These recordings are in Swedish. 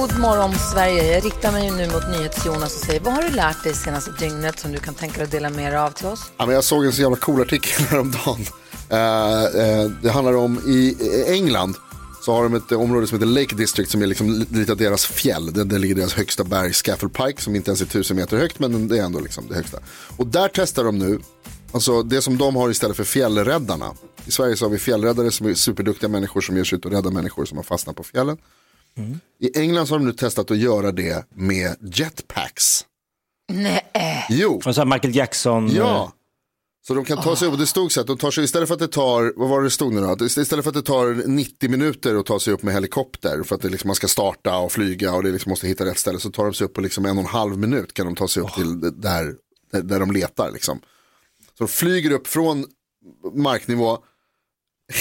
God morgon Sverige, jag riktar mig nu mot NyhetsJonas och säger, vad har du lärt dig senaste dygnet som du kan tänka dig att dela med dig av till oss? Ja, men jag såg en så jävla cool artikel häromdagen. Det handlar om i England så har de ett område som heter Lake District som är liksom lite av deras fjäll. Det ligger deras högsta berg, Scafell Pike, som inte ens är 1000 meter högt, men det är ändå liksom det högsta. Och där testar de nu, alltså det som de har istället för fjällräddarna. I Sverige så har vi fjällräddare som är superduktiga människor som ger sig ut och räddar människor som har fastnat på fjällen. Mm. I England så har de nu testat att göra det med jetpacks. Nej. Jo. Och så här Michael Jackson. Ja. Så de kan ta sig upp, och det stod så att de tar sig, istället för att det tar, vad var det stod nu då? Istället för att det tar 90 minuter att ta sig upp med helikopter för att det liksom, man ska starta och flyga och det liksom måste hitta rätt ställe, så tar de sig upp på liksom 1,5 minut kan de ta sig upp till där de letar liksom. Så de flyger upp från marknivå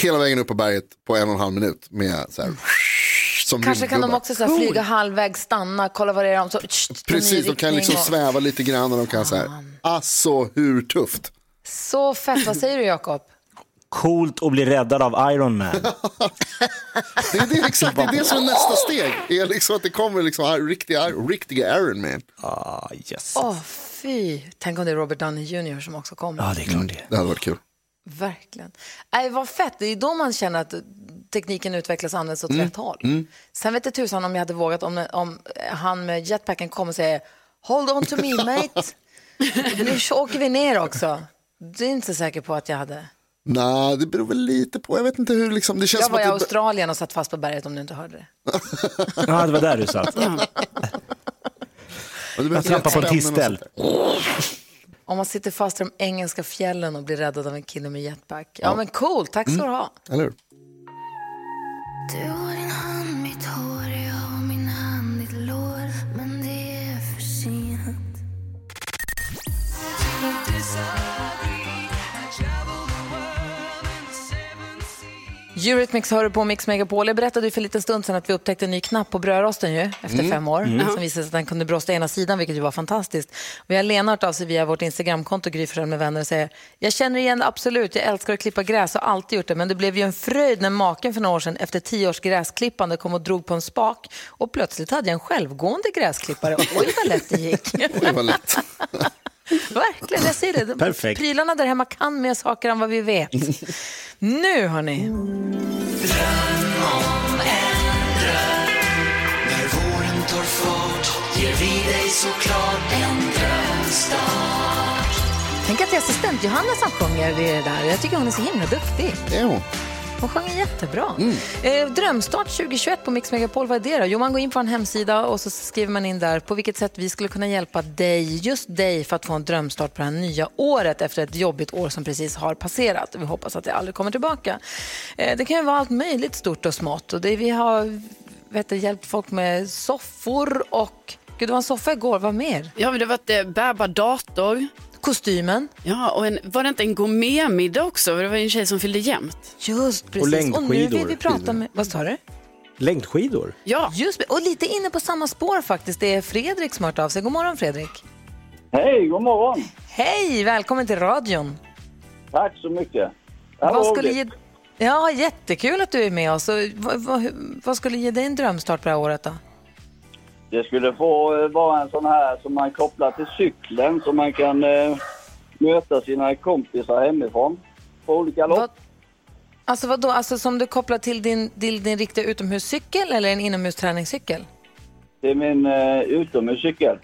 hela vägen upp på berget på 1,5 minut med så här. Kanske kan de också så här flyga halvväg, stanna, kolla vad det är om. Så, precis, de kan liksom sväva lite grann och de kan så här, alltså hur tufft. Så fett, vad säger du Jakob? Coolt att bli räddad av Iron Man. det är det som är nästa steg. Är liksom att det kommer liksom här, riktiga Iron Man. Ah, yes. Fy, tänk om det är Robert Downey Jr. som också kommer. Ja, det är klart det. Det hade varit kul. Verkligen. Nej, vad fett. Det är då man känner att tekniken utvecklas och används åt rätt håll. Mm. Sen vet jag tusan om jag hade vågat om han med jetpacken kom och säger hold on to me mate. Nu åker vi ner också. Du är inte så säker på att jag hade. Nej, det beror väl lite på. Jag vet inte hur liksom, det känns. Jag var i Australien och satt fast på berget om du inte hörde det. Ja, det var där du satt. Jag trappade på en tistel. Om man sitter fast i de engelska fjällen och blir räddad av en kille med jetpack. Ja, men cool. Tack så du ha. Eller hur? Du har din hand, mitt hår, jag har min hand, ditt lår, men det är för sent. Eurythmics hör på Mix Megapol. Jag berättade ju för en liten stund sedan att vi upptäckte en ny knapp på brödrosten ju, efter 5 år. Som visade att den kunde brosta ena sidan, vilket ju var fantastiskt. Vi har Lena hört av sig via vårt Instagramkonto Gry Forssell med vänner och säger, jag känner igen absolut, jag älskar att klippa gräs och har alltid gjort det, men det blev ju en fröjd när maken för några år sedan efter 10 års gräsklippande kom och drog på en spak och plötsligt hade jag en självgående gräsklippare. Oj vad lätt det gick. Oj vad lätt. Verkligen, jag ser det. Perfekt. Prylarna där hemma kan mer saker än vad vi vet. Nu hörni. Dröm om en dröm. När våren tar fart ger vi dig såklart en drömstart. Tänk att det är assistent Johanna som sjunger det där. Jag tycker hon är så himla duktig. Jo. Hon sjunger jättebra. Drömstart 2021 på Mix Megapol, vad är det då? Jo, man går in på en hemsida och så skriver man in där på vilket sätt vi skulle kunna hjälpa dig, just dig, för att få en drömstart på det här nya året efter ett jobbigt år som precis har passerat. Vi hoppas att det aldrig kommer tillbaka. Det kan ju vara allt möjligt stort och smått. Och det, vi har hjälpt folk med soffor och... Gud, det var en soffa igår, vad mer? Ja, men det var ett bärbar dator. Kostymen. Ja, och var det inte en gourmetmiddag också? Det var en tjej som fyllde jämt. Just precis. Och längdskidor. Och nu vill vi prata med... Vad sa du? Längdskidor. Ja. Just, och lite inne på samma spår faktiskt. Det är Fredrik som hört av sig. God morgon Fredrik. Hej, god morgon. Hej, välkommen till radion. Tack så mycket. Ja, jättekul att du är med oss. Vad skulle ge dig en drömstart på det här året då? Det skulle få vara en sån här som man kopplar till cykeln så man kan möta sina kompisar hemifrån på olika lopp. Alltså vadå? Alltså som du kopplar till din riktiga utomhuscykel eller en inomhusträningscykel? Det är min utomhuscykel.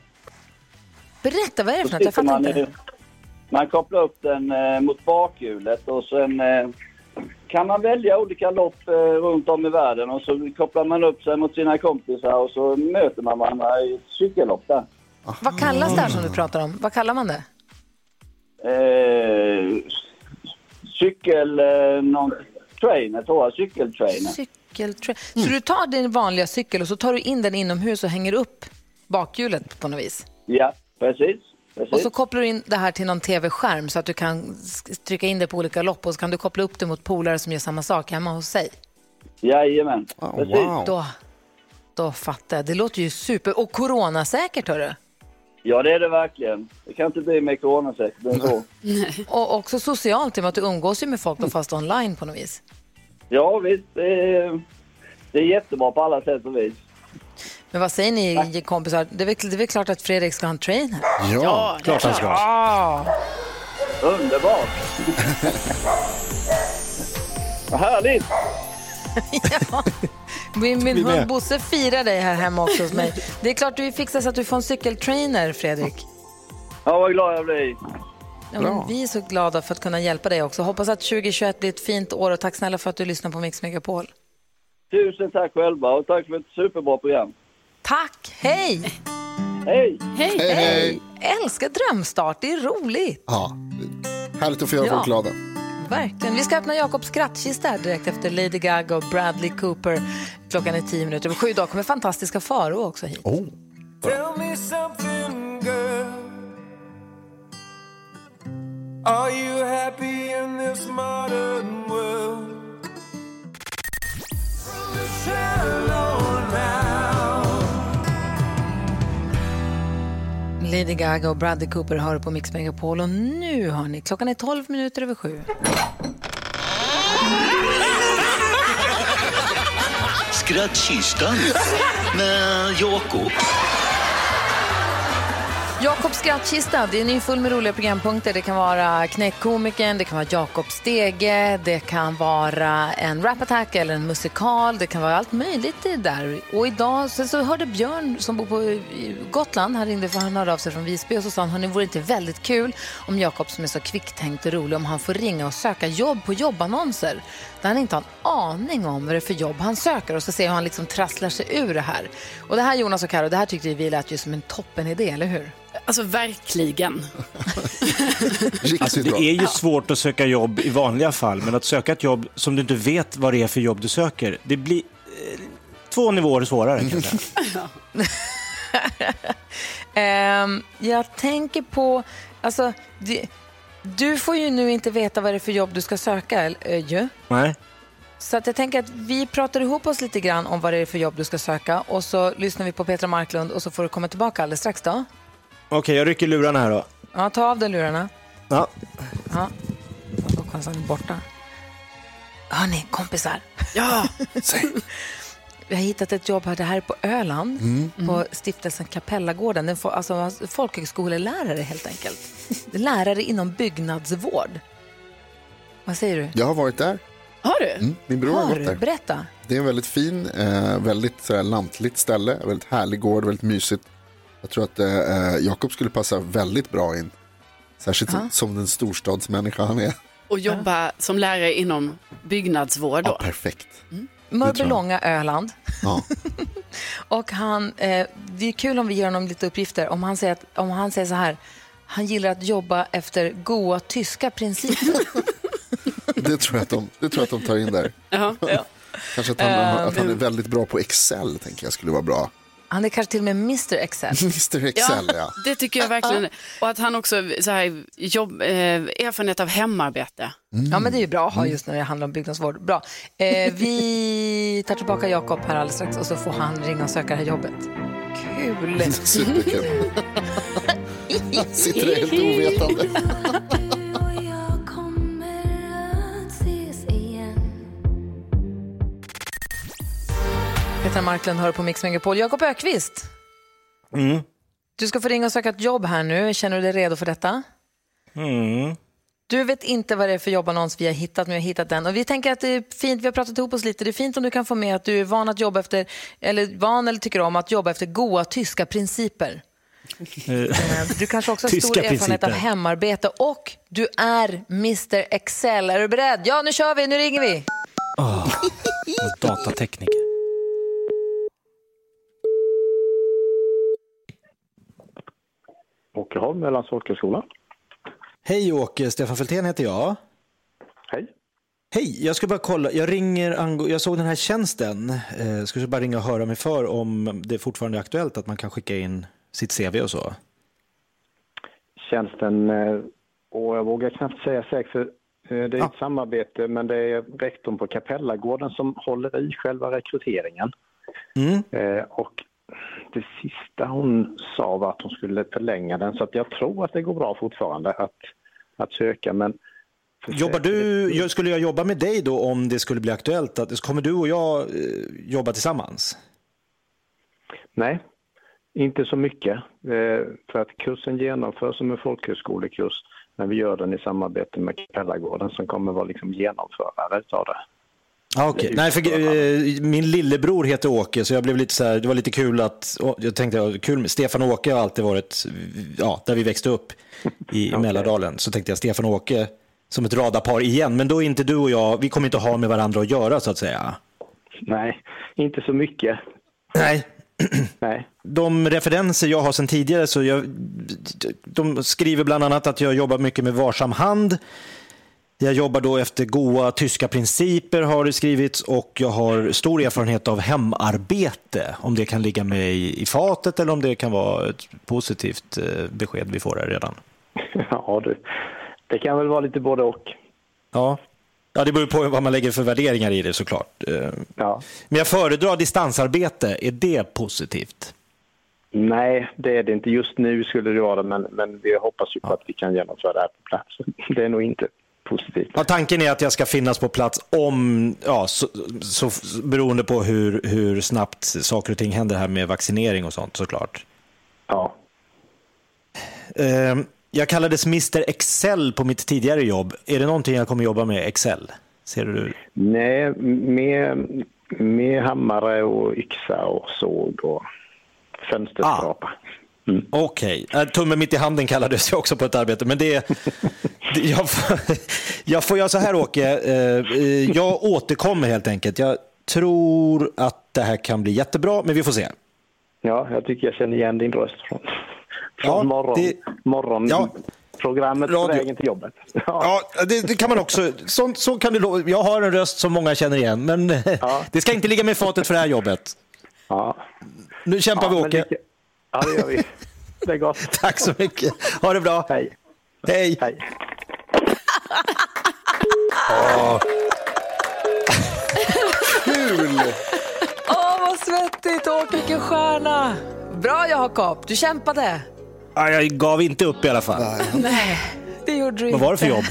Berätta, vad är det för något? Jag fattar inte. Man kopplar upp den mot bakhjulet och sen... kan man välja olika lopp runt om i världen och så kopplar man upp sig mot sina kompisar och så möter man varandra i ett cykellopp där. Aha. Vad kallas det här som du pratar om? Vad kallar man det? Cykeltrainer, tror jag. Cykeltrainer. Så du tar din vanliga cykel och så tar du in den inomhus och hänger upp bakhjulet på något vis? Ja, precis. Precis. Och så kopplar du in det här till någon tv-skärm så att du kan trycka in det på olika lopp och så kan du koppla upp det mot polare som gör samma sak hemma hos sig. Jajamän. Oh, wow. Då fattar jag. Det låter ju super. Och coronasäkert, hörru. Ja, det är det verkligen. Det kan inte bli med coronasäkert. Och också socialt, i och med att du umgås ju med folk då, fast online på något vis. Ja, visst. Det är jättebra på alla sätt och vis. Men vad säger ni, kompisar? Det är väl klart att Fredrik ska ha en train här? Ja, klart han ska. Ja. Underbart. Vad härligt. Ja. Min hund Bosse firar dig här hemma också hos mig. Det är klart du fixar så att du får en cykeltrainer, Fredrik. Ja, vad glad jag blir. Ja, vi är så glada för att kunna hjälpa dig också. Hoppas att 2021 blir ett fint år och tack snälla för att du lyssnar på Mix Megapol. Tusen tack själva och tack för ett superbra program. Tack, hej! Hej! Hej, hej! Hej. Älskar drömstart, det är roligt. Ja, härligt att få göra folk glada. Verkligen. Vi ska öppna Jakobs skrattkista direkt efter Lady Gaga och Bradley Cooper. Klockan är 10 minuter över 7. Idag kommer fantastiska faror också hit. Oh. Tell me something, girl. Are you happy in this modern world? Lady Gaga och Bradley Cooper hör på Mix Megapol. Och nu har ni, klockan är 12 minuter över 7. Skrattkistan med Jakob. Jakobs skrattkista, det är ny full med roliga programpunkter. Det kan vara knäckkomikern, det kan vara Jakob Stege, det kan vara en rapattack eller en musikal. Det kan vara allt möjligt i där. Och idag så hörde Björn som bor på Gotland, han ringde för han hörde av sig från Visby och så sa han, det vore inte väldigt kul om Jakob som är så kvicktänkt och rolig, om han får ringa och söka jobb på jobbannonser. Där han inte har en aning om vad det är för jobb han söker. Och så ser han liksom trasslar sig ur det här. Och det här, Jonas och Karo, det här tyckte vi lät ju som en toppenidé, eller hur? Alltså verkligen. Alltså, det är ju svårt att söka jobb i vanliga fall. Men att söka ett jobb som du inte vet vad det är för jobb du söker, det blir 2 nivåer svårare. Jag tänker på... Alltså... Du får ju nu inte veta vad det är för jobb du ska söka, ju. Nej. Så att jag tänker att vi pratar ihop oss lite grann om vad det är för jobb du ska söka. Och så lyssnar vi på Petra Marklund och så får du komma tillbaka alldeles strax då. Okej, jag rycker lurarna här då. Ja, ta av dig lurarna. Ja. Ja, då kan han borta. Hörrni, kompisar. Ja, säg. Jag har hittat ett jobb här, det här är på Öland, på stiftelsen Kapellagården. Den får, alltså folkhögskolelärare helt enkelt. Lärare inom byggnadsvård. Vad säger du? Jag har varit där. Har du? Min bror har gått där. Berätta. Det är en väldigt fin, väldigt sådär, lantligt ställe. Väldigt härlig gård, väldigt mysigt. Jag tror att Jakob skulle passa väldigt bra in. Särskilt som den storstadsmänniska han är. Och jobba som lärare inom byggnadsvård då. Ja, perfekt. Mörbelånga Öland. Ja. Och han, det är kul om vi ger honom lite uppgifter. Om han säger så här, han gillar att jobba efter goda tyska principer. Det tror jag att de tar in där. Ja. Kanske att han är väldigt bra på Excel, tänker jag skulle vara bra. Han är kanske till och med Mr. Excel. Mr. Excel, ja. Det tycker jag verkligen. Och att han också så här, erfarenhet av hemarbete. Ja, men det är ju bra att ha just när det handlar om byggnadsvård. Bra. Vi tar tillbaka Jakob här alldeles strax och så får han ringa och söka det här jobbet. Kul! Superkul. Sitter det helt ovetande. Petra Marklund hör på Mix Megapol. Jakob Ökvist. Du ska få ringa och söka ett jobb här nu. Känner du dig redo för detta? Du vet inte vad det är för jobbannons vi har hittat, men jag har hittat den. Och vi tänker att det är fint, vi har pratat ihop oss lite. Det är fint om du kan få med att du är van att jobba efter, eller van eller tycker om att jobba efter goda tyska principer. Du kanske också har stor erfarenhet av hemarbete och du är Mr. Excel. Är du beredd? Ja, nu kör vi, nu ringer vi. Datatekniker. Åkerholm, Ölands folkhögskola. Hej Åke, Stefan Fältén heter jag. Hej. Hej, jag ska bara kolla. Jag såg den här tjänsten. Jag skulle bara ringa och höra mig för om det är fortfarande aktuellt att man kan skicka in sitt CV och så. tjänsten. Och jag vågar knappt säga säkert, för det är ett samarbete, men det är rektorn på Kapellagården som håller i själva rekryteringen. Mm. Och det sista hon sa var att hon skulle förlänga den, så att jag tror att det går bra fortfarande att söka. Men skulle jag jobba med dig då om det skulle bli aktuellt? Kommer du och jag jobba tillsammans? Nej, inte så mycket. För att kursen genomförs som en folkhögskolekurs, men vi gör den i samarbete med Kapellagården som kommer vara liksom genomförare av det. Ah, okay. Nej, för min lillebror heter Åke, så jag blev lite så här, det var lite kul att jag tänkte kul med Stefan och Åke har alltid varit där vi växte upp i okay. Mälardalen, så tänkte jag Stefan och Åke som ett radarpar igen, men då är inte du och jag, vi kommer inte ha med varandra att göra så att säga. Nej, inte så mycket. Nej. Nej. De referenser jag har sedan tidigare så de skriver bland annat att jag jobbar mycket med varsam hand. Jag jobbar då efter goda tyska principer har det skrivits, och jag har stor erfarenhet av hemarbete, om det kan ligga mig i fatet eller om det kan vara ett positivt besked vi får här redan. Ja du, det kan väl vara lite både och. Ja, det beror på vad man lägger för värderingar i det såklart. Ja. Men jag föredrar distansarbete, är det positivt? Nej, det är det inte. Just nu skulle det vara det, men vi hoppas ju på att vi kan genomföra det här på plats. Det är nog inte positivt. Ja, tanken är att jag ska finnas på plats om, så beroende på hur snabbt saker och ting händer här med vaccinering och sånt såklart. Ja. Jag kallades Mr. Excel på mitt tidigare jobb. Är det någonting jag kommer jobba med, Excel? Ser du? Nej, med hammare och yxa och såg och fönsterskrapa. Mm. Okej, okay. Tummen mitt i handen kallades jag också på ett arbete. Men jag får göra så här, Åke. Jag återkommer helt enkelt. Jag tror att det här kan bli jättebra, men vi får se. Ja, jag tycker jag känner igen din röst från morgonprogrammet på vägen till jobbet. Ja, det kan man också. Så kan du, jag har en röst som många känner igen, men det ska inte ligga med fatet för det här jobbet. Ja. Nu kämpar vi, Åke. Ja, det gör vi. Det är gott. Tack så mycket. Ha det bra. Hej. Hej. Kul! Vad svettigt, Åke, vilken stjärna. Bra, Jakob, du kämpade. Jag gav inte upp i alla fall. Nej, det gjorde du inte. Vad var det för jobb?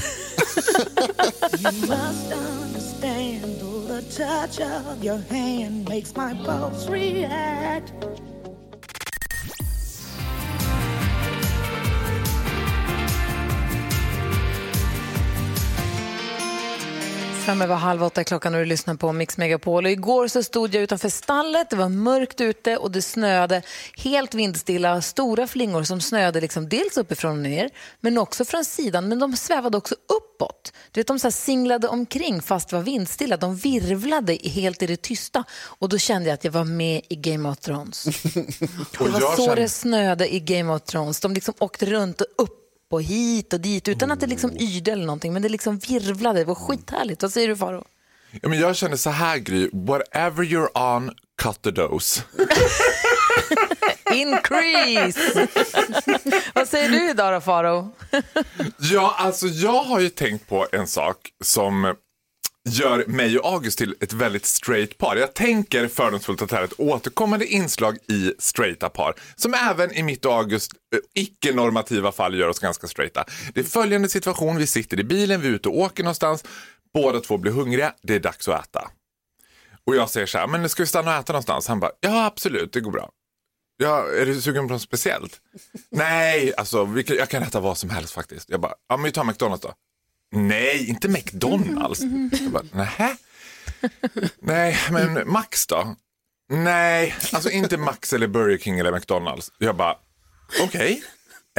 Framme var 7:30 klockan och du lyssnar på Mix Megapol. Och igår så stod jag utanför stallet, det var mörkt ute och det snöade helt vindstilla. Stora flingor som snöade liksom dels uppifrån och ner, men också från sidan. Men de svävade också uppåt. Du vet, de så här singlade omkring fast var vindstilla. De virvlade helt i det tysta. Och då kände jag att jag var med i Game of Thrones. Det var så det snöade i Game of Thrones. De liksom åkte runt och upp och hit och dit, utan att det liksom yrde eller någonting, men det liksom virvlade, det var skithärligt. Vad säger du, Faro? Ja, men jag känner så här, Gry, whatever you're on, cut the dose. Increase. Vad säger du idag då, Faro? Ja, alltså jag har ju tänkt på en sak som gör mig och August till ett väldigt straight par. Jag tänker fördomsfullt att det här är ett återkommande inslag i straighta par, som även i mitt och August icke-normativa fall gör oss ganska straighta. Det är följande situation, vi sitter i bilen, vi är ute och åker någonstans, båda två blir hungriga, det är dags att äta. Och jag säger så här, men ska vi stanna och äta någonstans? Han bara, ja absolut, det går bra. Ja, är du sugen på något speciellt? Nej, alltså jag kan äta vad som helst faktiskt. Jag bara, ja men vi tar McDonald's då. Nej, inte McDonald's. Jag bara, nähä? Nej, men Max då? Nej, alltså inte Max eller Burger King eller McDonald's. Jag bara, okej.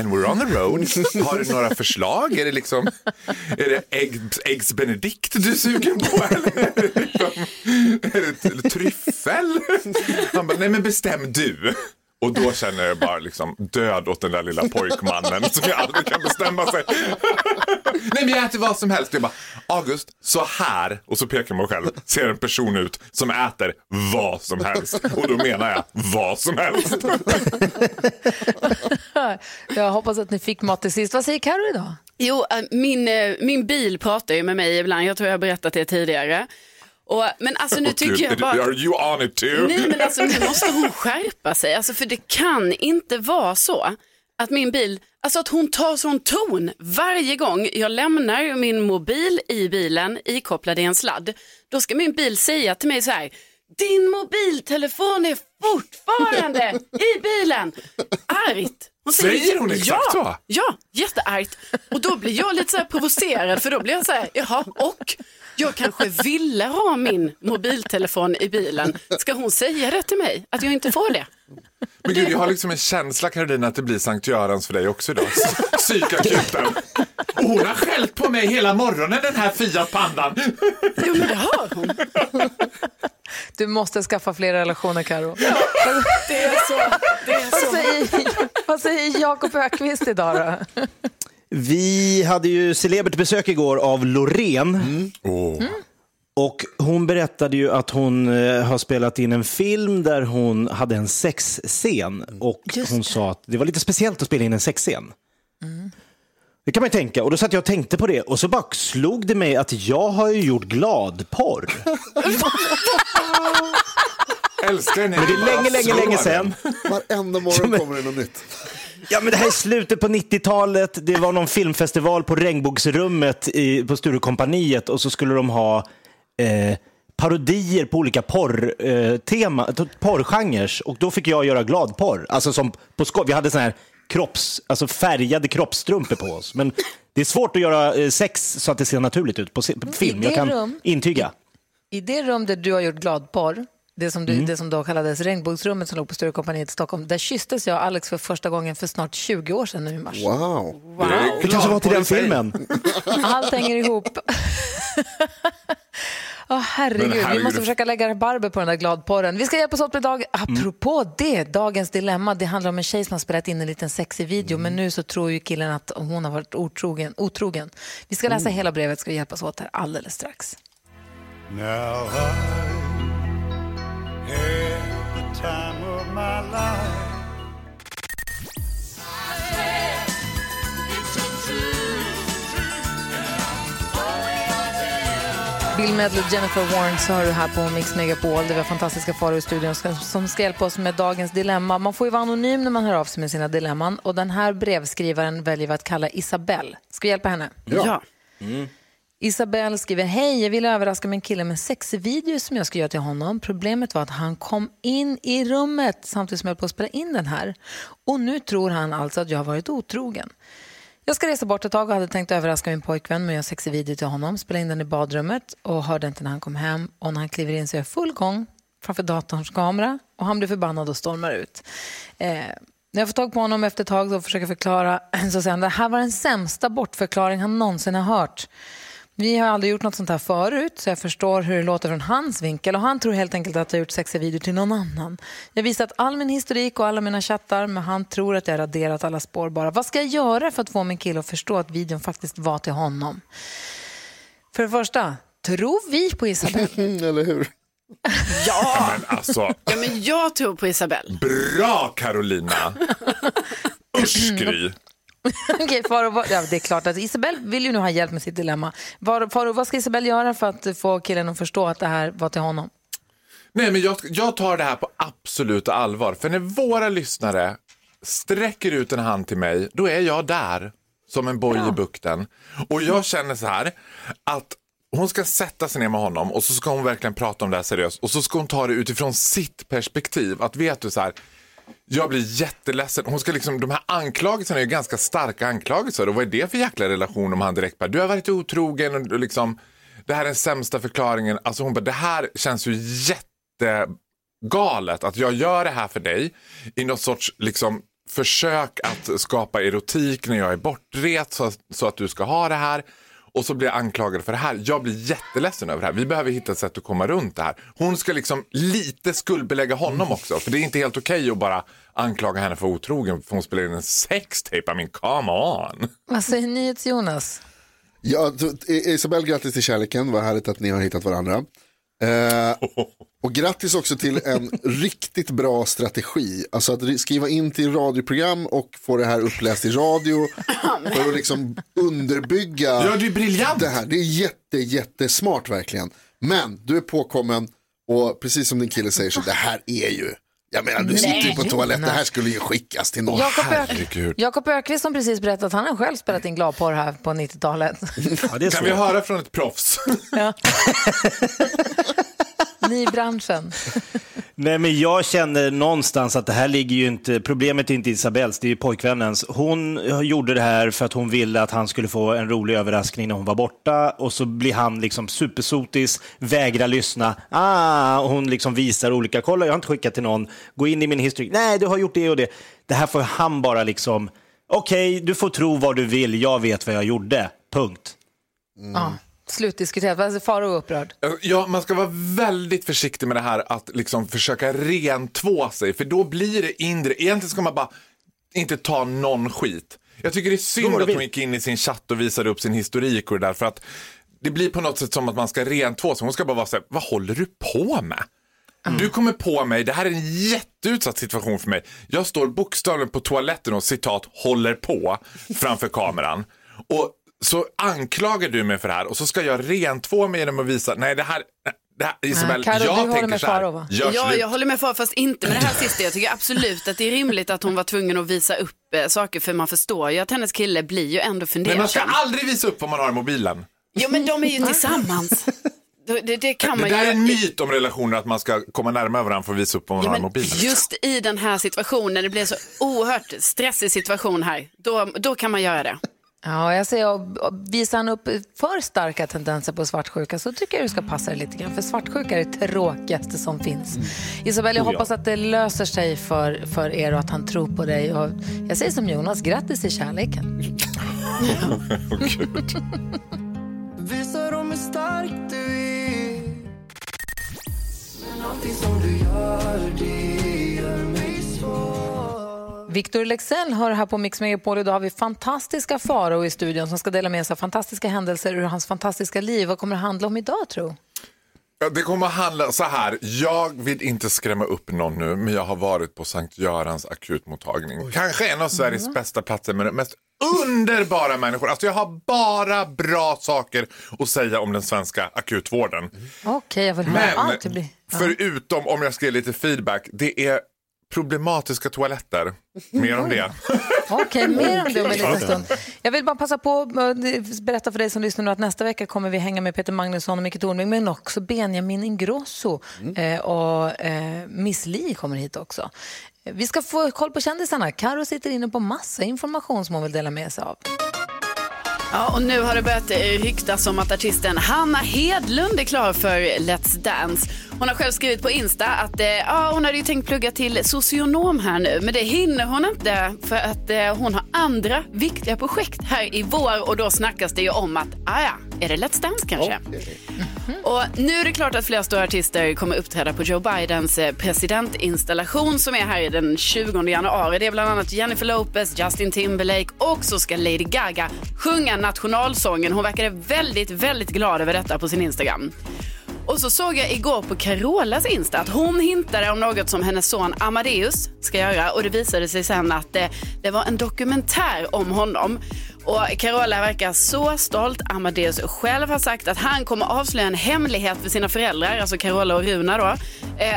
And we're on the road. Har du några förslag? Är det liksom, är det Eggs Benedict du är sugen på? Eller är det tryffel? Han bara, nej men bestäm du. Och då känner jag bara liksom död åt den där lilla pojkmannen som jag aldrig kan bestämma sig. Nej, men jag äter vad som helst. Jag bara, August, så här. Och så pekar man själv, ser en person ut som äter vad som helst. Och då menar jag vad som helst. Jag hoppas att ni fick mat till sist. Vad säger Karo idag? Jo, min bil pratar ju med mig ibland. Jag tror jag har berättat det tidigare. Och, men alltså nu tycker jag bara... Are you on it too? Nej, men alltså nu måste hon skärpa sig. Alltså, för det kan inte vara så att min bil... Alltså att hon tar sån ton varje gång jag lämnar min mobil i bilen ikopplad i en sladd. Då ska min bil säga till mig så här... Din mobiltelefon är fortfarande i bilen. Argt. Hon säger hon exakt så? Ja, jätteargt. Och då blir jag lite så här provocerad, för då blir jag så här, jaha, och jag kanske ville ha min mobiltelefon i bilen. Ska hon säga det till mig? Att jag inte får det? Men gud, jag har liksom en känsla, Carolina, att det blir Sankt Görans för dig också idag. Psykakuten. Och hon har skällt på mig hela morgonen, den här Fiat Pandan. Jo, men det har hon. Du måste skaffa fler relationer, Karo. Ja, det är så. Det är så. Vad säger Jakob Ökvist idag då? Vi hade ju celebert besök igår av Loreen. Mm. Oh. Mm. Och hon berättade ju att hon har spelat in en film där hon hade en sexscen. Och hon sa att det var lite speciellt att spela in en sexscen. Mm. Det kan man ju tänka. Och då satt jag och tänkte på det. Och så bara slog det mig att jag har ju gjort gladporr. Älskar ni? Men det är länge sen. Varenda morgon kommer det något nytt. Ja, men det här är slutet på 90-talet. Det var någon filmfestival på Regnbågsrummet på Sturekompaniet. Och så skulle de ha parodier på olika porrgenres. Och då fick jag göra gladporr. Alltså som på vi hade sån här färgade kroppsstrumpor på oss. Men det är svårt att göra sex så att det ser naturligt ut på film. Jag kan intyga. I det rum där du har gjort gladporr, det som då kallades Regnbågsrummet som låg på Sturekompaniet i Stockholm, där kysstes jag och Alex för första gången för snart 20 år sedan nu i mars. Wow. Det kanske var till den filmen. Allt hänger ihop. Herregud, vi måste försöka lägga rabarber på den där gladporren. Vi ska hjälpas åt med dag. Apropå det, dagens dilemma. Det handlar om en tjej som har spelat in en liten sexig video. Men nu så tror ju killen att hon har varit otrogen. Vi ska läsa hela brevet, ska vi hjälpas åt här alldeles strax. Now I had the time of my life. Bill Medley, Jennifer Warren, så hör du här på Mix Megapol. Det var fantastiska faror i studion som ska hjälpa oss med dagens dilemma. Man får ju vara anonym när man hör av sig med sina dilemman. Och den här brevskrivaren väljer vi att kalla Isabelle. Ska vi hjälpa henne? Ja. Mm. Isabelle skriver, hej, jag vill överraska min kille med en sexvideo som jag ska göra till honom. Problemet var att han kom in i rummet samtidigt som jag höll på att spela in den här. Och nu tror han alltså att jag har varit otrogen. Jag ska resa bort ett tag och hade tänkt överraska min pojkvän med en sexig video till honom. Spelade in den i badrummet och hörde inte när han kom hem. Och när han kliver in så är jag full gång framför datorns kamera. Och han blir förbannad och stormar ut. När jag får tag på honom efter ett tag och försöker förklara så säger han, det här var den sämsta bortförklaring han någonsin har hört. Vi har aldrig gjort något sånt här förut så jag förstår hur det låter från hans vinkel och han tror helt enkelt att jag har gjort sexiga videor till någon annan. Jag har visat all min historik och alla mina chattar men han tror att jag har raderat alla spår bara. Vad ska jag göra för att få min kille att förstå att videon faktiskt var till honom? För det första, tror vi på Isabelle? Eller hur? Ja! Men alltså. Ja, men jag tror på Isabelle. Bra, Carolina! Urskri! Okej, Faro, ja, det är klart att Isabelle vill ju nu ha hjälp med sitt dilemma. Faro, vad ska Isabelle göra för att få killen att förstå att det här var till honom? Nej, men jag tar det här på absolut allvar. För när våra lyssnare sträcker ut en hand till mig, då är jag där som en boj i bukten. Och jag känner så här att hon ska sätta sig ner med honom och så ska hon verkligen prata om det här seriöst. Och så ska hon ta det utifrån sitt perspektiv. Att vet du så här... Jag blir jätteledsen. Hon ska liksom, de här anklagelserna är ju ganska starka anklagelser. Och vad är det för jäkla relation om han direkt bara, du har varit otrogen och liksom, det här är den sämsta förklaringen. Alltså hon bara, det här känns ju jättegalet att jag gör det här för dig i något sorts liksom försök att skapa erotik när jag är bortret så att du ska ha det här. och så blir jag anklagad för det här. Jag blir jätteledsen över det här. Vi behöver hitta ett sätt att komma runt det här. Hon ska liksom lite skuldbelägga honom också. För det är inte helt okej att bara anklaga henne för otrogen. För hon spelar in en sextape. I mean, come on. Vad säger nyhets Jonas? Ja, Isabel, grattis till kärleken. Vad härligt att ni har hittat varandra. Och grattis också till en riktigt bra strategi. Alltså att skriva in till radioprogram och få det här uppläst i radio för att liksom underbygga. Ja, det är briljant. Det här, det är jättesmart verkligen. Men du är påkommen och precis som din kille säger så, det här är ju, jag menar, du sitter ju på toaletten. Det här skulle ju skickas till någon. Jakob Ökvist som precis berättat att han har själv spelat in gladporr här på 90-talet. Ja, det är kan vi höra från ett proffs? Ja. Ny branschen. Nej, men jag känner någonstans att det här ligger ju inte, problemet är inte Isabels, det är ju pojkvännens. Hon gjorde det här för att hon ville att han skulle få en rolig överraskning när hon var borta, och så blir han liksom supersotis, vägrar lyssna. Och hon liksom visar olika, kolla jag har inte skickat till någon, gå in i min historik. Nej, du har gjort det och det. Det här får han bara liksom, okej, du får tro vad du vill, jag vet vad jag gjorde. Punkt. Slutdiskuterat, alltså far och upprörd. Ja, man ska vara väldigt försiktig med det här att liksom försöka rentvå sig, för då blir det inre. Egentligen ska man bara inte ta någon skit. Jag tycker det är synd att hon gick in i sin chatt och visade upp sin historik och det där, för att det blir på något sätt som att man ska rentvå sig. Hon ska bara vara så här, vad håller du på med? Du kommer på mig, det här är en jätteutsatt situation för mig. Jag står bokstavligen på toaletten och citat håller på framför kameran. Och så anklagar du mig för det här, och så ska jag rentvå mig genom att visa nej, det här Isabel, Karo, jag tänker så här. Jag håller med far, fast inte med det här sista. Jag tycker absolut att det är rimligt att hon var tvungen att visa upp saker, för man förstår ju att hennes kille blir ju ändå fundersam. Men man ska aldrig visa upp vad man har i mobilen. Jo, men de är ju tillsammans. Det kan man, det där är en myt om relationer, att man ska komma närmare varandra för att visa upp om man har mobilen. Just i den här situationen, det blir så oerhört stressig situation här, då kan man göra det. Ja, jag säger, och visar han upp för starka tendenser på svartsjuka, så tycker jag du ska passa lite grann, för svartsjuka är det tråkigaste som finns. Isabel, jag hoppas att det löser sig för er och att han tror på dig, och jag säger som Jonas, grattis i kärleken. Gud. Visar om hur stark du är, men allting som du gör, det gör mig svår. Viktor Lexell hör här på Mix Megapol. Idag har vi fantastiska Faro i studion som ska dela med sig av fantastiska händelser ur hans fantastiska liv. Vad kommer det handla om idag, tror? Det kommer att handla så här. Jag vill inte skrämma upp någon nu, men jag har varit på Sankt Görans akutmottagning. Kanske en av Sveriges bästa platser med mest underbara människor. Alltså jag har bara bra saker att säga om den svenska akutvården. Okej, jag vill höra allt det blir. Förutom om jag ska ge lite feedback, det är problematiska toaletter. Mer om det. Okej, mer om det om en liten stund. Jag vill bara passa på att berätta för dig som lyssnar nu att nästa vecka kommer vi hänga med Peter Magnusson och Mikael Tornvig, men också Benjamin Ingrosso och Miss Li kommer hit också. Vi ska få koll på kändisarna. Karo sitter inne på massa information som hon vill dela med sig av. Ja, och nu har det börjat ryktas om att artisten Hanna Hedlund är klar för Let's Dance. Hon har själv skrivit på Insta att hon hade ju tänkt plugga till socionom här nu, men det hinner hon inte för att hon har andra viktiga projekt här i vår, och då snackas det ju om att är det Let's Dance kanske? Och nu är det klart att flera stora artister kommer uppträda på Joe Bidens presidentinstallation som är här den 20 januari. Det är bland annat Jennifer Lopez, Justin Timberlake, och så ska Lady Gaga sjunga nationalsången. Hon verkade väldigt, väldigt glad över detta på sin Instagram. Och så såg jag igår på Carolas Insta att hon hintade om något som hennes son Amadeus ska göra, och det visade sig sen att det var en dokumentär om honom. Och Carola verkar så stolt. Amadeus själv har sagt att han kommer avslöja en hemlighet för sina föräldrar, alltså Carola och Runa då,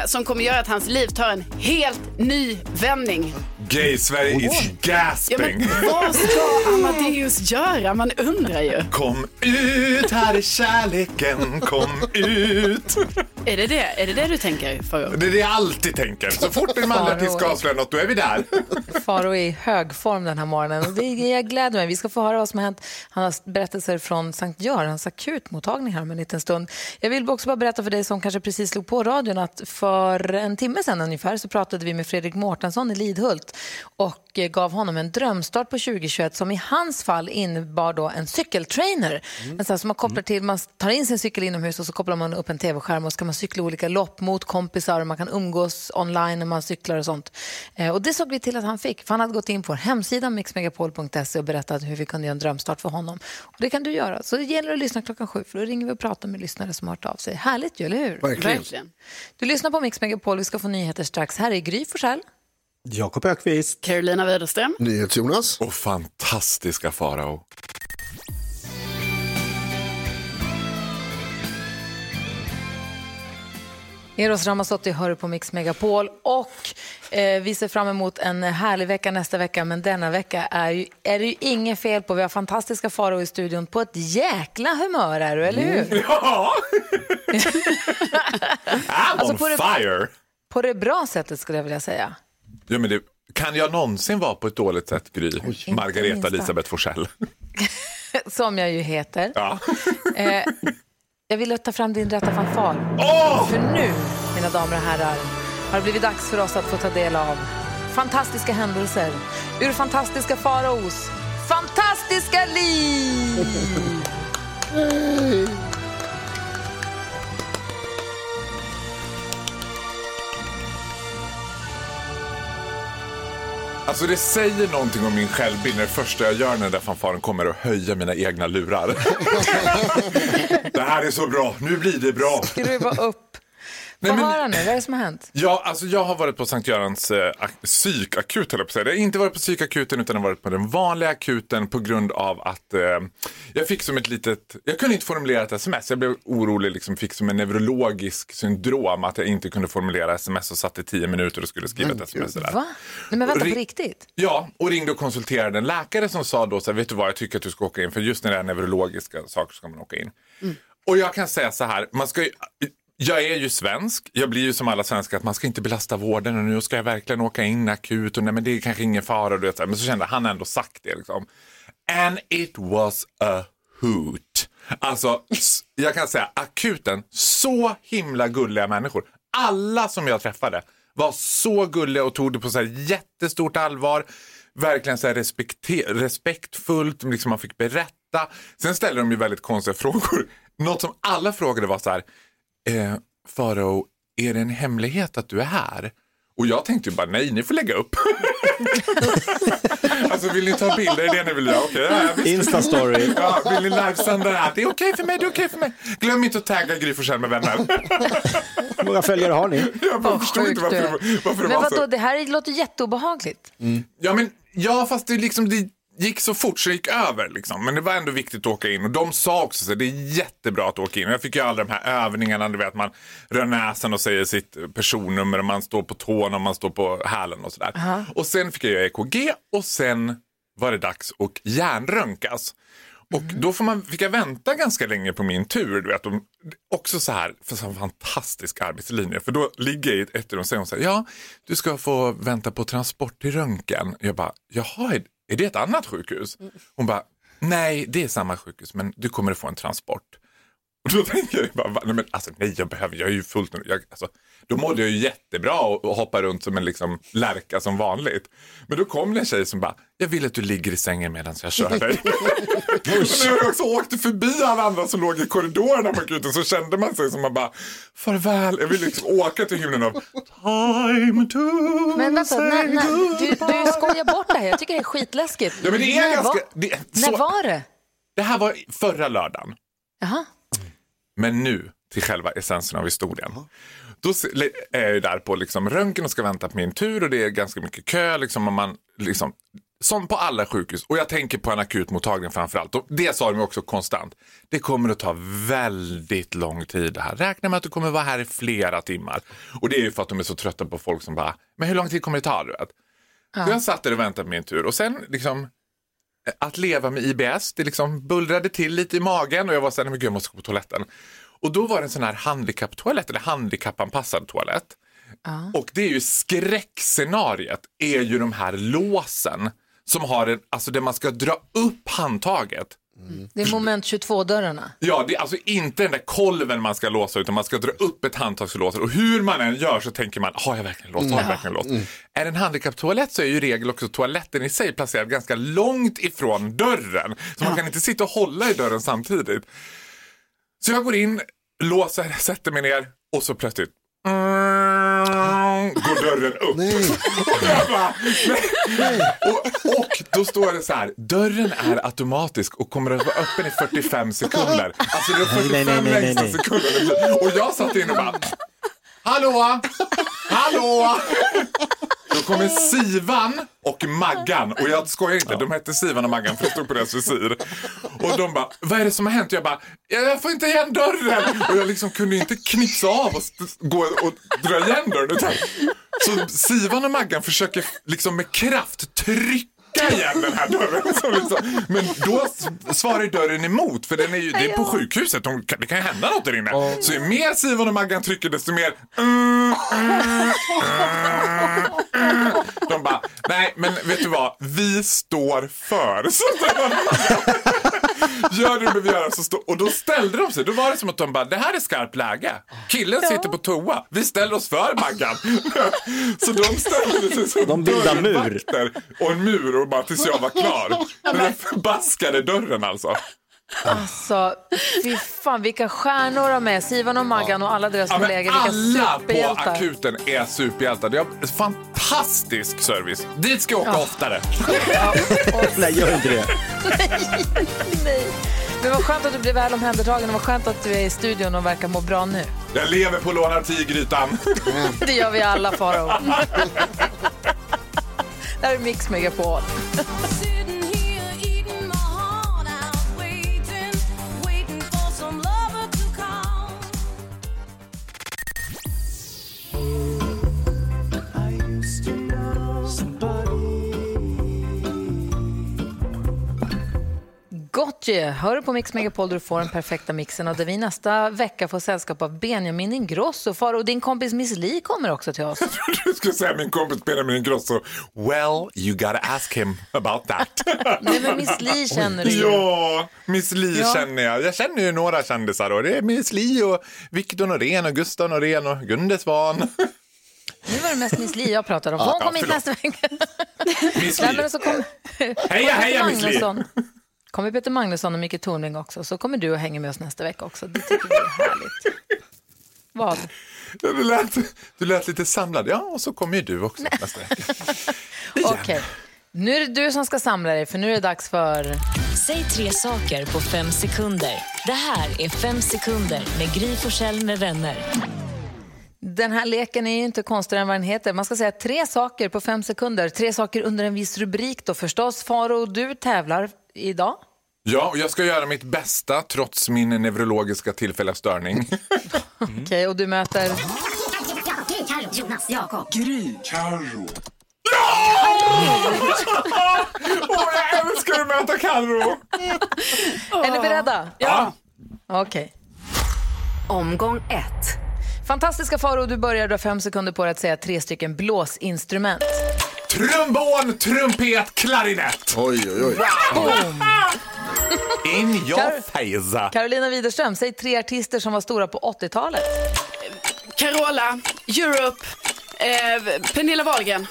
som kommer göra att hans liv tar en helt ny vändning. Gay-Sverige is gasping. Ja, men vad ska Amadeus göra? Man undrar ju. Kom ut, här är kärleken. Kom ut. Är det det? Är det det du tänker, Faro? Det är det jag alltid tänker. Så fort en man lär ska avslöja något, då är vi där. Faro är i hög form den här morgonen. Jag gläder mig. Vi ska få höra vad som har hänt. Han har berättelser från Sankt Görans akutmottagning här om en liten stund. Jag vill också bara berätta för dig som kanske precis slog på radion att för en timme sedan ungefär så pratade vi med Fredrik Mårtensson i Lidhult. Och och gav honom en drömstart på 2021 som i hans fall innebar då en cykeltrainer. En sån som man kopplar till, man tar in sin cykel inomhus och så kopplar man upp en tv-skärm och så kan man cykla olika lopp mot kompisar och man kan umgås online när man cyklar och sånt. Och det såg vi till att han fick, för han hade gått in på vår hemsida mixmegapol.se och berättat hur vi kunde göra en drömstart för honom. Och det kan du göra. Så det gäller att lyssna klockan 7, för då ringer vi och pratar med lyssnare som har hört av sig. Härligt ju, eller hur? Verkligen. Du lyssnar på Mix Megapol, vi ska få nyheter strax. Här är Gry Forssell. Jakob Ökvist. Carolina Widerström. NyhetsJonas. Och fantastiska Farao. Eros Ramazzotti hör på Mix Megapol och vi ser fram emot en härlig vecka nästa vecka, men denna vecka är det ju inget fel på. Vi har fantastiska Farao i studion på ett jäkla humör, är du, eller hur? Ja! I'm alltså on fire! På det bra sättet skulle jag vilja säga. Ja, men det, kan jag någonsin vara på ett dåligt sätt, Gry? Oj, Margareta Elisabeth Forssell. Som jag ju heter. Ja. Jag vill ta fram din rätta fanfar. Oh! För nu, mina damer och herrar, har det blivit dags för oss att få ta del av fantastiska händelser ur fantastiska Faraos fantastiska liv. Alltså det säger någonting om min självbild när det första jag gör när den fanfaren kommer och höjer mina egna lurar. Det här är så bra, nu blir det bra. Skruva upp. Vad har han nu? Vad är det som har hänt? Ja, alltså jag har varit på Sankt Görans psykakut, höll jag på att säga. Jag har inte varit på psykakuten utan jag har varit på den vanliga akuten på grund av att jag fick som ett litet... Jag kunde inte formulera ett sms. Jag blev orolig, liksom, fick som en neurologisk syndrom att jag inte kunde formulera sms och satt i 10 minuter och skulle skriva ett sms. Där. Va? Nej, men vänta, på riktigt? Ja, och ringde och konsulterade en läkare som sa då så här, vet du vad, jag tycker att du ska åka in. För just när det är neurologiska saker ska man åka in. Mm. Och jag kan säga så här, man ska ju... Jag är ju svensk, jag blir ju som alla svenskar att man ska inte belasta vården och nu ska jag verkligen åka in akut och nej men det är kanske ingen fara och det, men så kände han ändå sagt det liksom. And it was a hoot. Alltså jag kan säga akuten, så himla gulliga människor. Alla som jag träffade var så gulliga och tog det på så här jättestort allvar. Verkligen så här respektfullt, liksom man fick berätta. Sen ställde de ju väldigt konstiga frågor. Något som alla frågade var så här: Farao, är det en hemlighet att du är här? Och jag tänkte ju bara, nej, ni får lägga upp. Alltså, vill ni ta bilder? Det är ni vill göra, okej. Insta-story. Ja, vill ni livesända det här? Det är okej för mig, det är okej för mig. Glöm inte att tagga Gry Forssell med vänner. Hur många följare har ni? Jag förstår inte varför det var så. Men vadå, det här låter jätteobehagligt. Mm. Ja, fast det är liksom... Det gick så fort så gick över liksom. Men det var ändå viktigt att åka in. Och de sa också så det är jättebra att åka in. Och jag fick ju alla de här övningarna. Du vet att man rör näsan och säger sitt personnummer. Och man står på tån och man står på hälen och sådär. Uh-huh. Och sen fick jag göra EKG. Och sen var det dags att hjärnröntgas. Och då fick jag vänta ganska länge på min tur. Du vet, och också så här, för så en fantastisk arbetslinje. För då ligger jag i ett efter och säger hon så här, ja, du ska få vänta på transport till röntgen. Jag bara, jaha, är det ett annat sjukhus? Hon bara, nej, det är samma sjukhus, men du kommer att få en transport. Och då tänker jag bara, nej, men alltså, nej, jag är ju fullt... då mådde jag ju jättebra och hoppade runt som en liksom lärka som vanligt. Men då kom det en tjej som bara, jag vill att du ligger i sängen medan jag kör dig. Och när jag också åkte förbi alla andra som låg i korridorerna på akuten så kände man sig som man bara, farväl, jag vill liksom åka till himlen av time to... Men vänta, du skojar bort det här, jag tycker det är skitläskigt. Ja, men det är ganska... När var det? Det här var förra lördagen. Jaha. Men nu till själva essensen av historien. Då är jag ju där på liksom röntgen och ska vänta på min tur. Och det är ganska mycket kö. Liksom, och man, liksom, som på alla sjukhus. Och jag tänker på en akutmottagning framförallt. Och det sa de också konstant. Det kommer att ta väldigt lång tid det här. Räkna med att du kommer vara här i flera timmar. Och det är ju för att de är så trötta på folk som bara... Men hur lång tid kommer det ta? Du vet? Ja. Så jag satt där och väntade på min tur. Och sen liksom... Att leva med IBS, det liksom bullrade till lite i magen och jag var såhär, men gud, jag måste gå på toaletten. Och då var det en sån här handikapptoalett, eller handikappanpassad toalett. Och det är ju skräckscenariet, är ju de här låsen som har en, alltså där man ska dra upp handtaget Mm. Det är moment 22-dörrarna. Ja, det är alltså inte den där kolven man ska låsa, utan man ska dra upp ett handtag som låser. Och hur man än gör så tänker man, har jag verkligen låst? Har jag verkligen låst? Mm. Är det en handikapptoalett så är ju regel också toaletten i sig placerad ganska långt ifrån dörren. Så man kan inte sitta och hålla i dörren samtidigt. Så jag går in, låser, sätter mig ner och så plötsligt... går dörren upp. Nej. Och jag bara, nej. Och då står det så här: dörren är automatisk och kommer att vara öppen i 45 sekunder. Alltså det är 45 längsta sekunder. Och jag satt in och bara, hallå, hallå. Då kommer Sivan och Maggan. Och jag skojar inte, de hette Sivan och Maggan för jag stod på deras visir. Och de bara, vad är det som har hänt? Och jag bara, jag får inte igen dörren. Och jag liksom kunde inte knipsa av och gå och dra igen dörren. Så Sivan och Maggan försöker liksom med kraft trycka igen den här dörren. Men då svarar dörren emot, för den är ju, det är på sjukhuset, det kan ju hända något där inne. Så ju mer Sivan och Maggan trycker, desto mer... De bara, nej men vet du vad, vi står för. Gör det du behöver göra så stå. Och då ställde de sig, då var det som att de bara, det här är skarpt läge, killen sitter på toa, vi ställer oss för Maggan. Så de ställde sig som de bildade mur. Och en mur och bara tills jag var klar. Den där förbaskade dörren alltså. Alltså, fy fan, vilka stjärnor de är, Sivan och Maggan och alla deras kollegor, vilka superhjältar. Alla på akuten är superhjältar. Det är en fantastisk service. Dit ska jag åka oftare. Nej, gör inte det. Nej. Det var skönt att du blev väl omhändertagen. Det var skönt att du är i studion och verkar må bra nu. Jag lever på lånad tigrytan. Det gör vi alla, Faro. Det här är Mix Megapol. Hör du på Mix Megapol där du får den perfekta mixen, och där vi nästa vecka får sällskap av Benjamin Ingrosso. Far, och din kompis Miss Li kommer också till oss. Du skulle säga min kompis Benjamin Ingrosso. Well, you gotta ask him about that. Nej, men Miss Li känner du ju. Ja, Miss Li känner jag. Jag känner ju några kändisar då. Det är Miss Li och Viktor Lexell och Gustav Loreen och Gunde Svan. Nu var det mest Miss Li jag pratade om. Hon kom in nästa vecka. Miss Li. Heja, heja Miss Li. Kommer Peter Magnusson och Mikael Tornvig också, så kommer du att hänga med oss nästa vecka också. Det tycker vi är härligt. Vad? Du lät lite samlad. Ja, och så kommer ju du också nästa vecka. Okej. Nu är det du som ska samla dig, för nu är det dags för... Säg 3 saker på 5 sekunder. Det här är 5 sekunder med Gry Forssell med vänner. Den här leken är ju inte konstigare än vad den heter. Man ska säga 3 saker på 5 sekunder. 3 saker under en viss rubrik då förstås. Faro, du tävlar idag. Ja, och jag ska göra mitt bästa trots min neurologiska tillfälliga störning. Okej, och du möter... Jonas, Jakob. Gry, Carro. Ja! Åh, jag älskar att möta Carro. Är ni beredda? Ja. Okej. Omgång 1. Fantastiska Faro, du börjar då 5 sekunder på att säga 3 stycken blåsinstrument. Trombon, trumpet, klarinett. Oj, oj, oj. Wow. In your face. Carolina Widerström, säg 3 artister som var stora på 80-talet. Carola, Europe, Pernilla Wahlgren.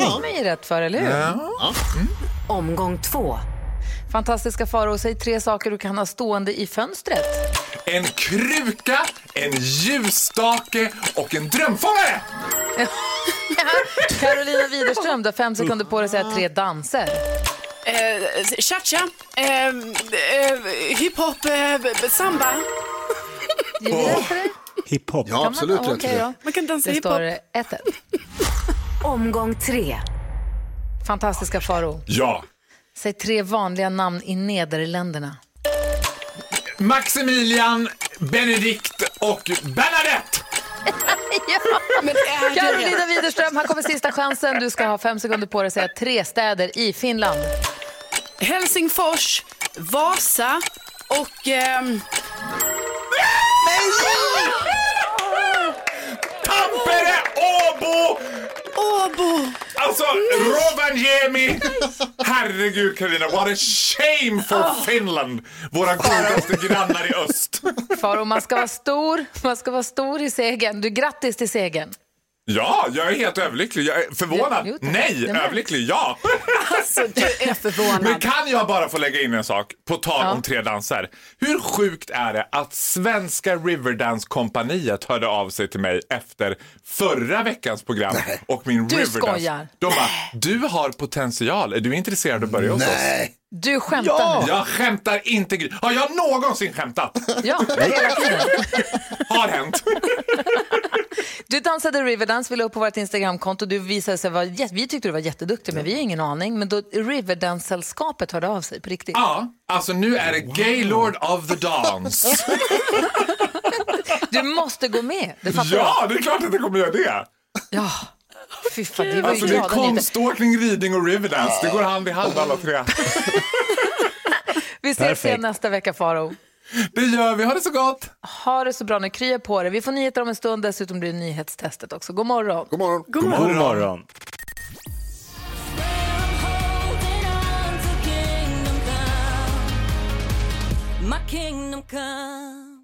Ja, mig rätt för, eller hur? Ja. Mm. Omgång 2. Fantastiska Faro, säg 3 saker du kan ha stående i fönstret. En kruka, en ljusstake och en drömfångare. Carolina Widerström, du har 5 sekunder på dig att säga 3 danser. Cha-cha, hiphop, samba. Hiphop, ja absolut. Man kan dansa hiphop. Det står 1-1. Omgång 3. Fantastiska Faro. Ja. Säg 3 vanliga namn i Nederländerna. Maximilian, Benedikt och Bernadette. Carolina Widerström, här kommer sista chansen. Du ska ha 5 sekunder på dig att säga 3 städer i Finland. Helsingfors, Vasa och... Tampere, Åbo! Alltså, Rovaniemi! Herregud, Carolina, what a shame for Finland. Våra godaste grannar i öst. Faro, man ska vara stor i segern. Du, grattis till segern. Ja, jag är helt överlycklig. Jag är förvånad. Nej, överlycklig, ja. Alltså, du är förvånad. Men kan jag bara få lägga in en sak på tal om tre danser? Hur sjukt är det att svenska Riverdance-kompaniet hörde av sig till mig efter förra veckans program och min du Riverdance. Skojar. De bara, du har potential. Är du intresserad att börja hos oss? Nej. Du skämtar nu. Jag skämtar inte. Har jag någonsin skämtat? Ja, hela tiden. Har hänt. Du dansade Riverdance, vi la upp på vårt Instagramkonto. Du visade sig vara, vi tyckte du var jätteduktig, men vi har ingen aning. Men då Riverdance-sällskapet hörde av sig på riktigt. Ja, alltså nu är det Gaylord of the Dance. Du måste gå med. Det fattar jag. Det är klart att jag kommer göra det. Ja. Fiffa, det var alltså det är konståkning, ridning och Riverdance. Det går hand i hand alla tre. Vi ses igen nästa vecka, Faro. Det gör vi, ha det så gott. Ha det så bra, nu kryar på det. Vi får nyheter om en stund, dessutom blir det nyhetstestet också. God morgon. God morgon. God morgon. God morgon.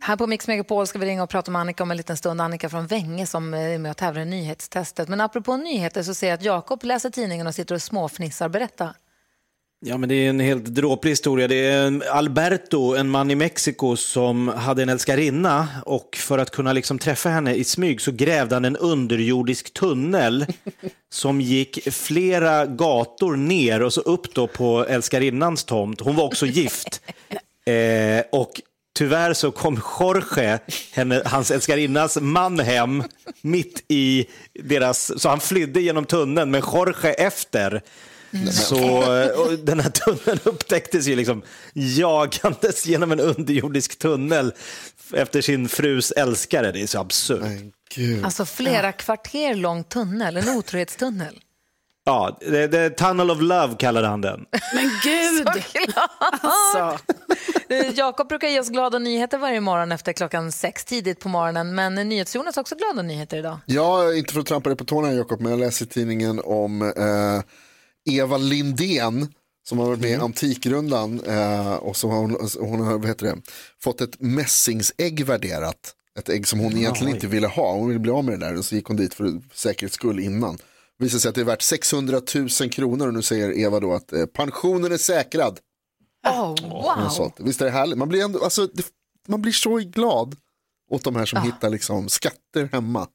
Här på Mix Megapol ska vi ringa och prata med Annika om en liten stund. Annika från Vänge som är med och tävlar i nyhetstestet. Men apropå nyheter så ser jag att Jakob läser tidningen och sitter och småfnissar. Berätta. Ja, men det är en helt dråplig historia. Det är Alberto, en man i Mexiko som hade en älskarinna, och för att kunna liksom träffa henne i smyg så grävde han en underjordisk tunnel som gick flera gator ner och så upp då på älskarinnans tomt. Hon var också gift. Och tyvärr så kom Jorge, hans älskarinnas man, hem mitt i deras... Så han flydde genom tunneln, men Jorge efter... Mm. Så den här tunneln upptäcktes ju liksom jagandes genom en underjordisk tunnel efter sin frus älskare. Det är så absurt. Alltså flera kvarter lång tunnel, en otrohetstunnel. Ja, the Tunnel of Love kallade han den. Men gud! Alltså. Jakob brukar ge oss glada nyheter varje morgon efter 6:00 tidigt på morgonen. Men NyhetsJonas också glada nyheter idag. Ja, inte för att trampa dig på tårna, Jakob, men jag läser i tidningen om... Eva Lindén som har varit med i Antikrundan och som hon har fått ett mässingsägg värderat. Ett ägg som hon egentligen inte ville ha. Hon ville bli av med det där och så gick hon dit för säkerhets skull innan. Det visade sig att det är värt 600 000 kronor och nu säger Eva då att pensionen är säkrad. Oh, wow! Visst är det härligt? Man blir, ändå, alltså, man blir så glad åt de här som hittar liksom skatter hemma.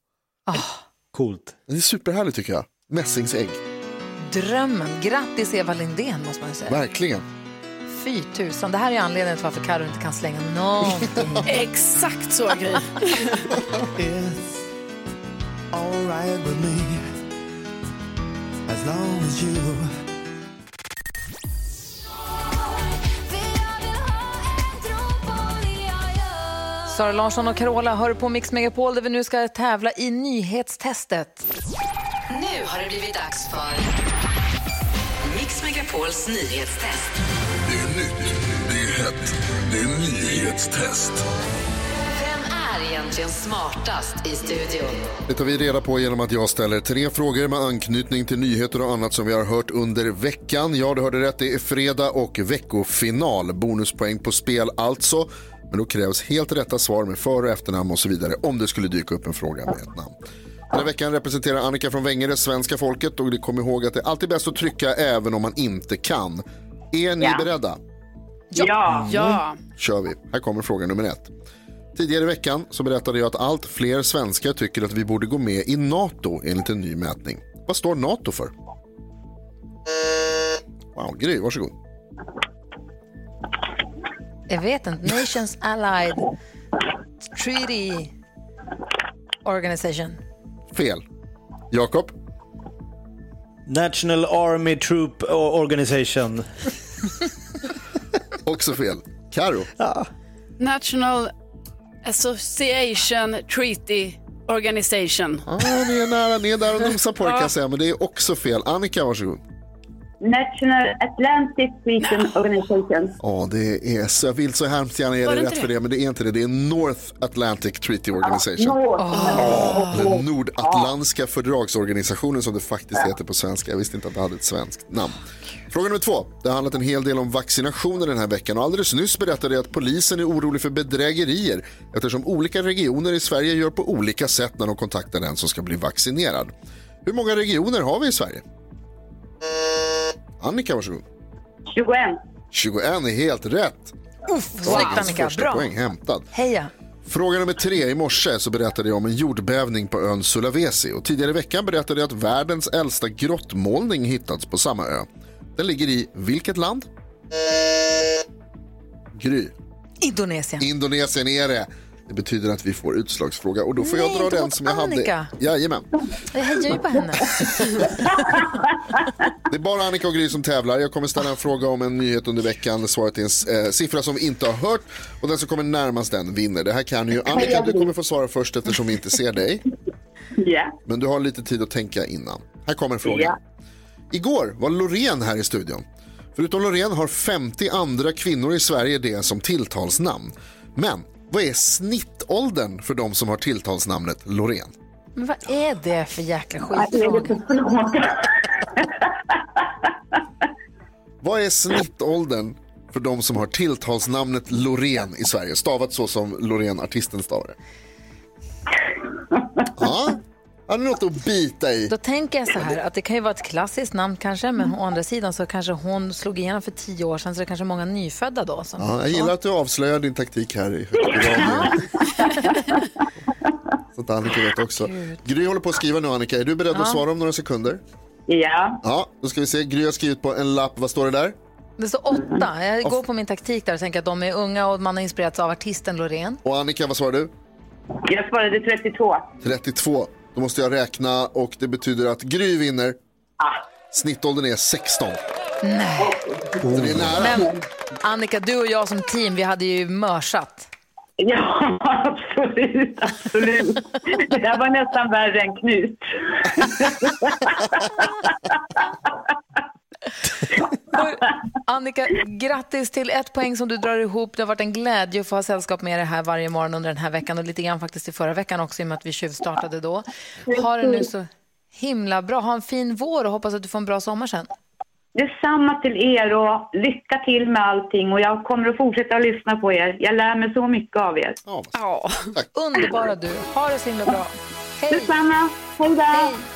Coolt. Det är superhärligt tycker jag. Mässingsägg. Drömmen. Grattis Eva Lindén måste man ju säga. Verkligen. 4000. Det här är anledningen till varför Karo inte kan slänga någonting. Exakt så grej. It's all right with me as long as you. Sara Larsson och Carola hör på Mix Megapol där vi nu ska tävla i nyhetstestet. Nu har det blivit dags för Mix Megapols nyhetstest. Det är nytt, det är hett, det är nyhetstest. Vem är egentligen smartast i studion? Det tar vi reda på genom att jag ställer tre frågor med anknytning till nyheter och annat som vi har hört under veckan. Ja, du hörde rätt, det är fredag och veckofinal. Bonuspoäng på spel alltså. Men då krävs helt rätta svar med för- och efternamn och så vidare om det skulle dyka upp en fråga med ett namn. Den här veckan representerar Annika från Vänge det svenska folket och kom ihåg att det alltid är bäst att trycka även om man inte kan. Är ni beredda? Ja. Kör vi. Här kommer fråga nummer 1. Tidigare i veckan så berättade jag att allt fler svenskar tycker att vi borde gå med i NATO enligt en ny mätning. Vad står NATO för? Wow, Gry, varsågod. Jag vet inte. Nations Allied Treaty Organization. Fel. Jakob? National Army Troop Organization. Också fel. Karo? Ja. National Association Treaty Organization. Ja, ni är nära. Ni är där och nosar på det kan jag säga. Men det är också fel. Annika, varsågod. National Atlantic Freedom Organization. Ja, det är så. Jag vill så hemskt gärna ge dig rätt för det, men det är inte det. Det är North Atlantic Treaty Organization. Den nordatlantiska fördragsorganisationen som det faktiskt heter på svenska. Jag visste inte att det hade ett svenskt namn. Fråga nummer 2. Det har handlat en hel del om vaccinationer den här veckan. Och alldeles nyss berättade jag att polisen är orolig för bedrägerier eftersom olika regioner i Sverige gör på olika sätt när de kontaktar den som ska bli vaccinerad. Hur många regioner har vi i Sverige? Annika, varsågod. 21. 21 är helt rätt. Uff, snyggt Annika, bra. Poäng hämtad. Heja. Fråga nummer 3. I morse så berättade jag om en jordbävning på ön Sulawesi. Och tidigare i veckan berättade jag att världens äldsta grottmålning hittats på samma ö. Den ligger i vilket land? Gry. Indonesien. Indonesien är det. Det betyder att vi får utslagsfråga. Och då får jag dra den som jag Annika hade. Jajamän. Jag hejar ju på henne. Det är bara Annika och Gry som tävlar. Jag kommer ställa en fråga om en nyhet under veckan. Svaret är en siffra som vi inte har hört. Och den som kommer närmast den vinner. Det här kan ju Annika, du kommer få svara först eftersom vi inte ser dig. Ja. Men du har lite tid att tänka innan. Här kommer frågan. Ja. Igår var Loreen här i studion. Förutom Loreen har 50 andra kvinnor i Sverige det som tilltalsnamn. Men vad är snittåldern för de som har tilltalsnamnet Loreen? Men vad är det för jäkla skitfråga? Vad är snittåldern för de som har tilltalsnamnet Loreen i Sverige? Stavat så som Loreen-artisten stavar det. Ja, har du något att bita i? Då tänker jag så här, att det kan ju vara ett klassiskt namn kanske, men å andra sidan så kanske hon slog igenom för 10 år sedan, så det är kanske många nyfödda då. Som jag gillar att du avslöjar din taktik här i så att Annika vet också. Gud. Gry håller på att skriva nu, Annika. Är du beredd att svara om några sekunder? Ja. Ja, då ska vi se. Gry har skrivit på en lapp. Vad står det där? Det står 8. Jag går på min taktik där och tänker att de är unga och man har inspirerats av artisten Loreen. Och Annika, vad svarar du? Jag svarade 32. 32. Då måste jag räkna och det betyder att Gry vinner. Snittåldern är 16. Nej. Så det är nära. Men Annika, du och jag som team, vi hade ju mörsat. Ja, absolut, absolut. Det där var nästan värre än Knut. Annika, grattis till 1 poäng som du drar ihop. Det har varit en glädje att få ha sällskap med dig här varje morgon under den här veckan och lite grann faktiskt i förra veckan också i och med att vi tjuvstartade då. Ha det nu så himla bra. Ha en fin vår och hoppas att du får en bra sommar sen. Detsamma till er och lycka till med allting, och jag kommer att fortsätta att lyssna på er. Jag lär mig så mycket av er. Ja, underbara du. Ha det så himla bra. Hej. Detsamma. Hej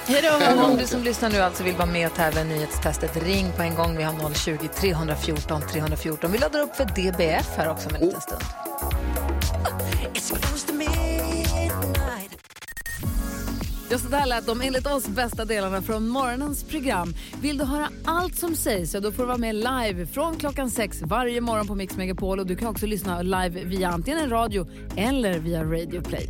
då. Hej då. Om du som lyssnar nu alltså vill vara med och tävla i nyhetstestet, ring på en gång. Vi har 020-314 314. Vi laddar upp för DBF här också om en liten stund. Just det här lät de enligt oss bästa delarna från morgonens program. Vill du höra allt som sägs, så då får du vara med live från klockan 6 varje morgon på Mix Megapol. Och du kan också lyssna live via antingen radio eller via Radio Play.